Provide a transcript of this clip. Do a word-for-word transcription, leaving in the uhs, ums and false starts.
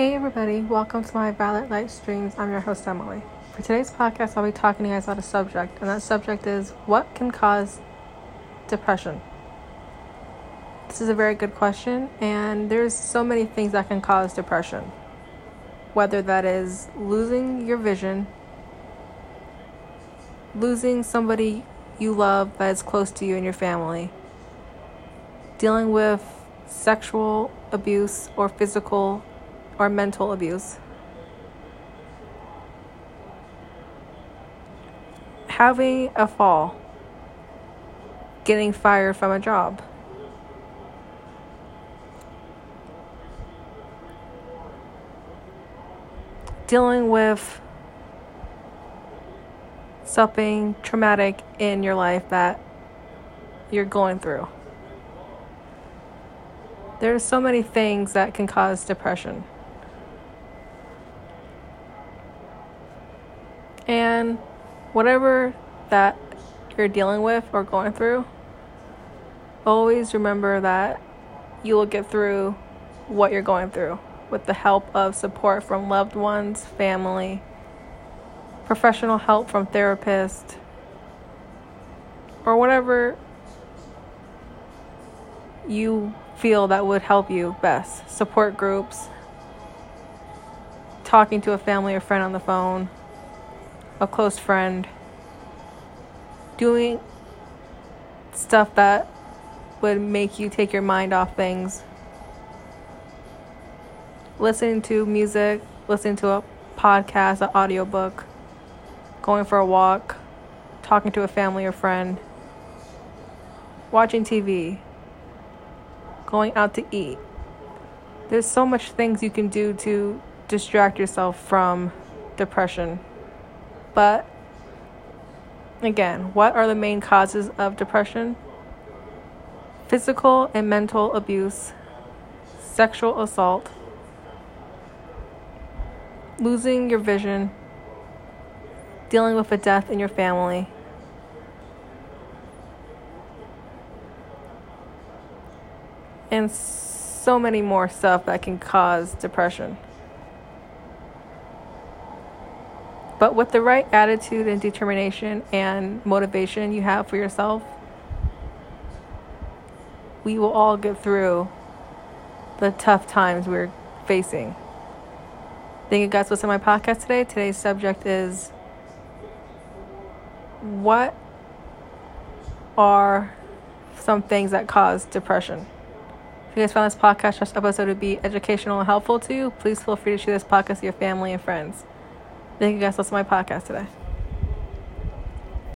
Hey everybody, welcome to my Violet Light streams. I'm your host Emily. For today's podcast, I'll be talking to you guys about a subject, and that subject is what can cause depression. This is a very good question, and there's so many things that can cause depression. Whether that is losing your vision, losing somebody you love that is close to you and your family, dealing with sexual abuse or physical or mental abuse. Having a fall. Getting fired from a job. Dealing with something traumatic in your life that you're going through. There are so many things that can cause depression. And whatever that you're dealing with or going through, always remember that you will get through what you're going through with the help of support from loved ones, family, professional help from therapists, or whatever you feel that would help you best. Support groups, talking to a family or friend on the phone, a close friend, doing stuff that would make you take your mind off things, listening to music, listening to a podcast, an audiobook, going for a walk, talking to a family or friend, watching T V, going out to eat. There's so much things you can do to distract yourself from depression. But, again, what are the main causes of depression? Physical and mental abuse, sexual assault, losing your vision, dealing with a death in your family, and so many more stuff that can cause depression. But with the right attitude and determination and motivation you have for yourself, we will all get through the tough times we're facing. Thank you guys for listening to my podcast today. Today's subject is what are some things that cause depression? If you guys found this podcast this episode to be educational and helpful to you, please feel free to share this podcast to your family and friends. Thank you guys for listening to my podcast today.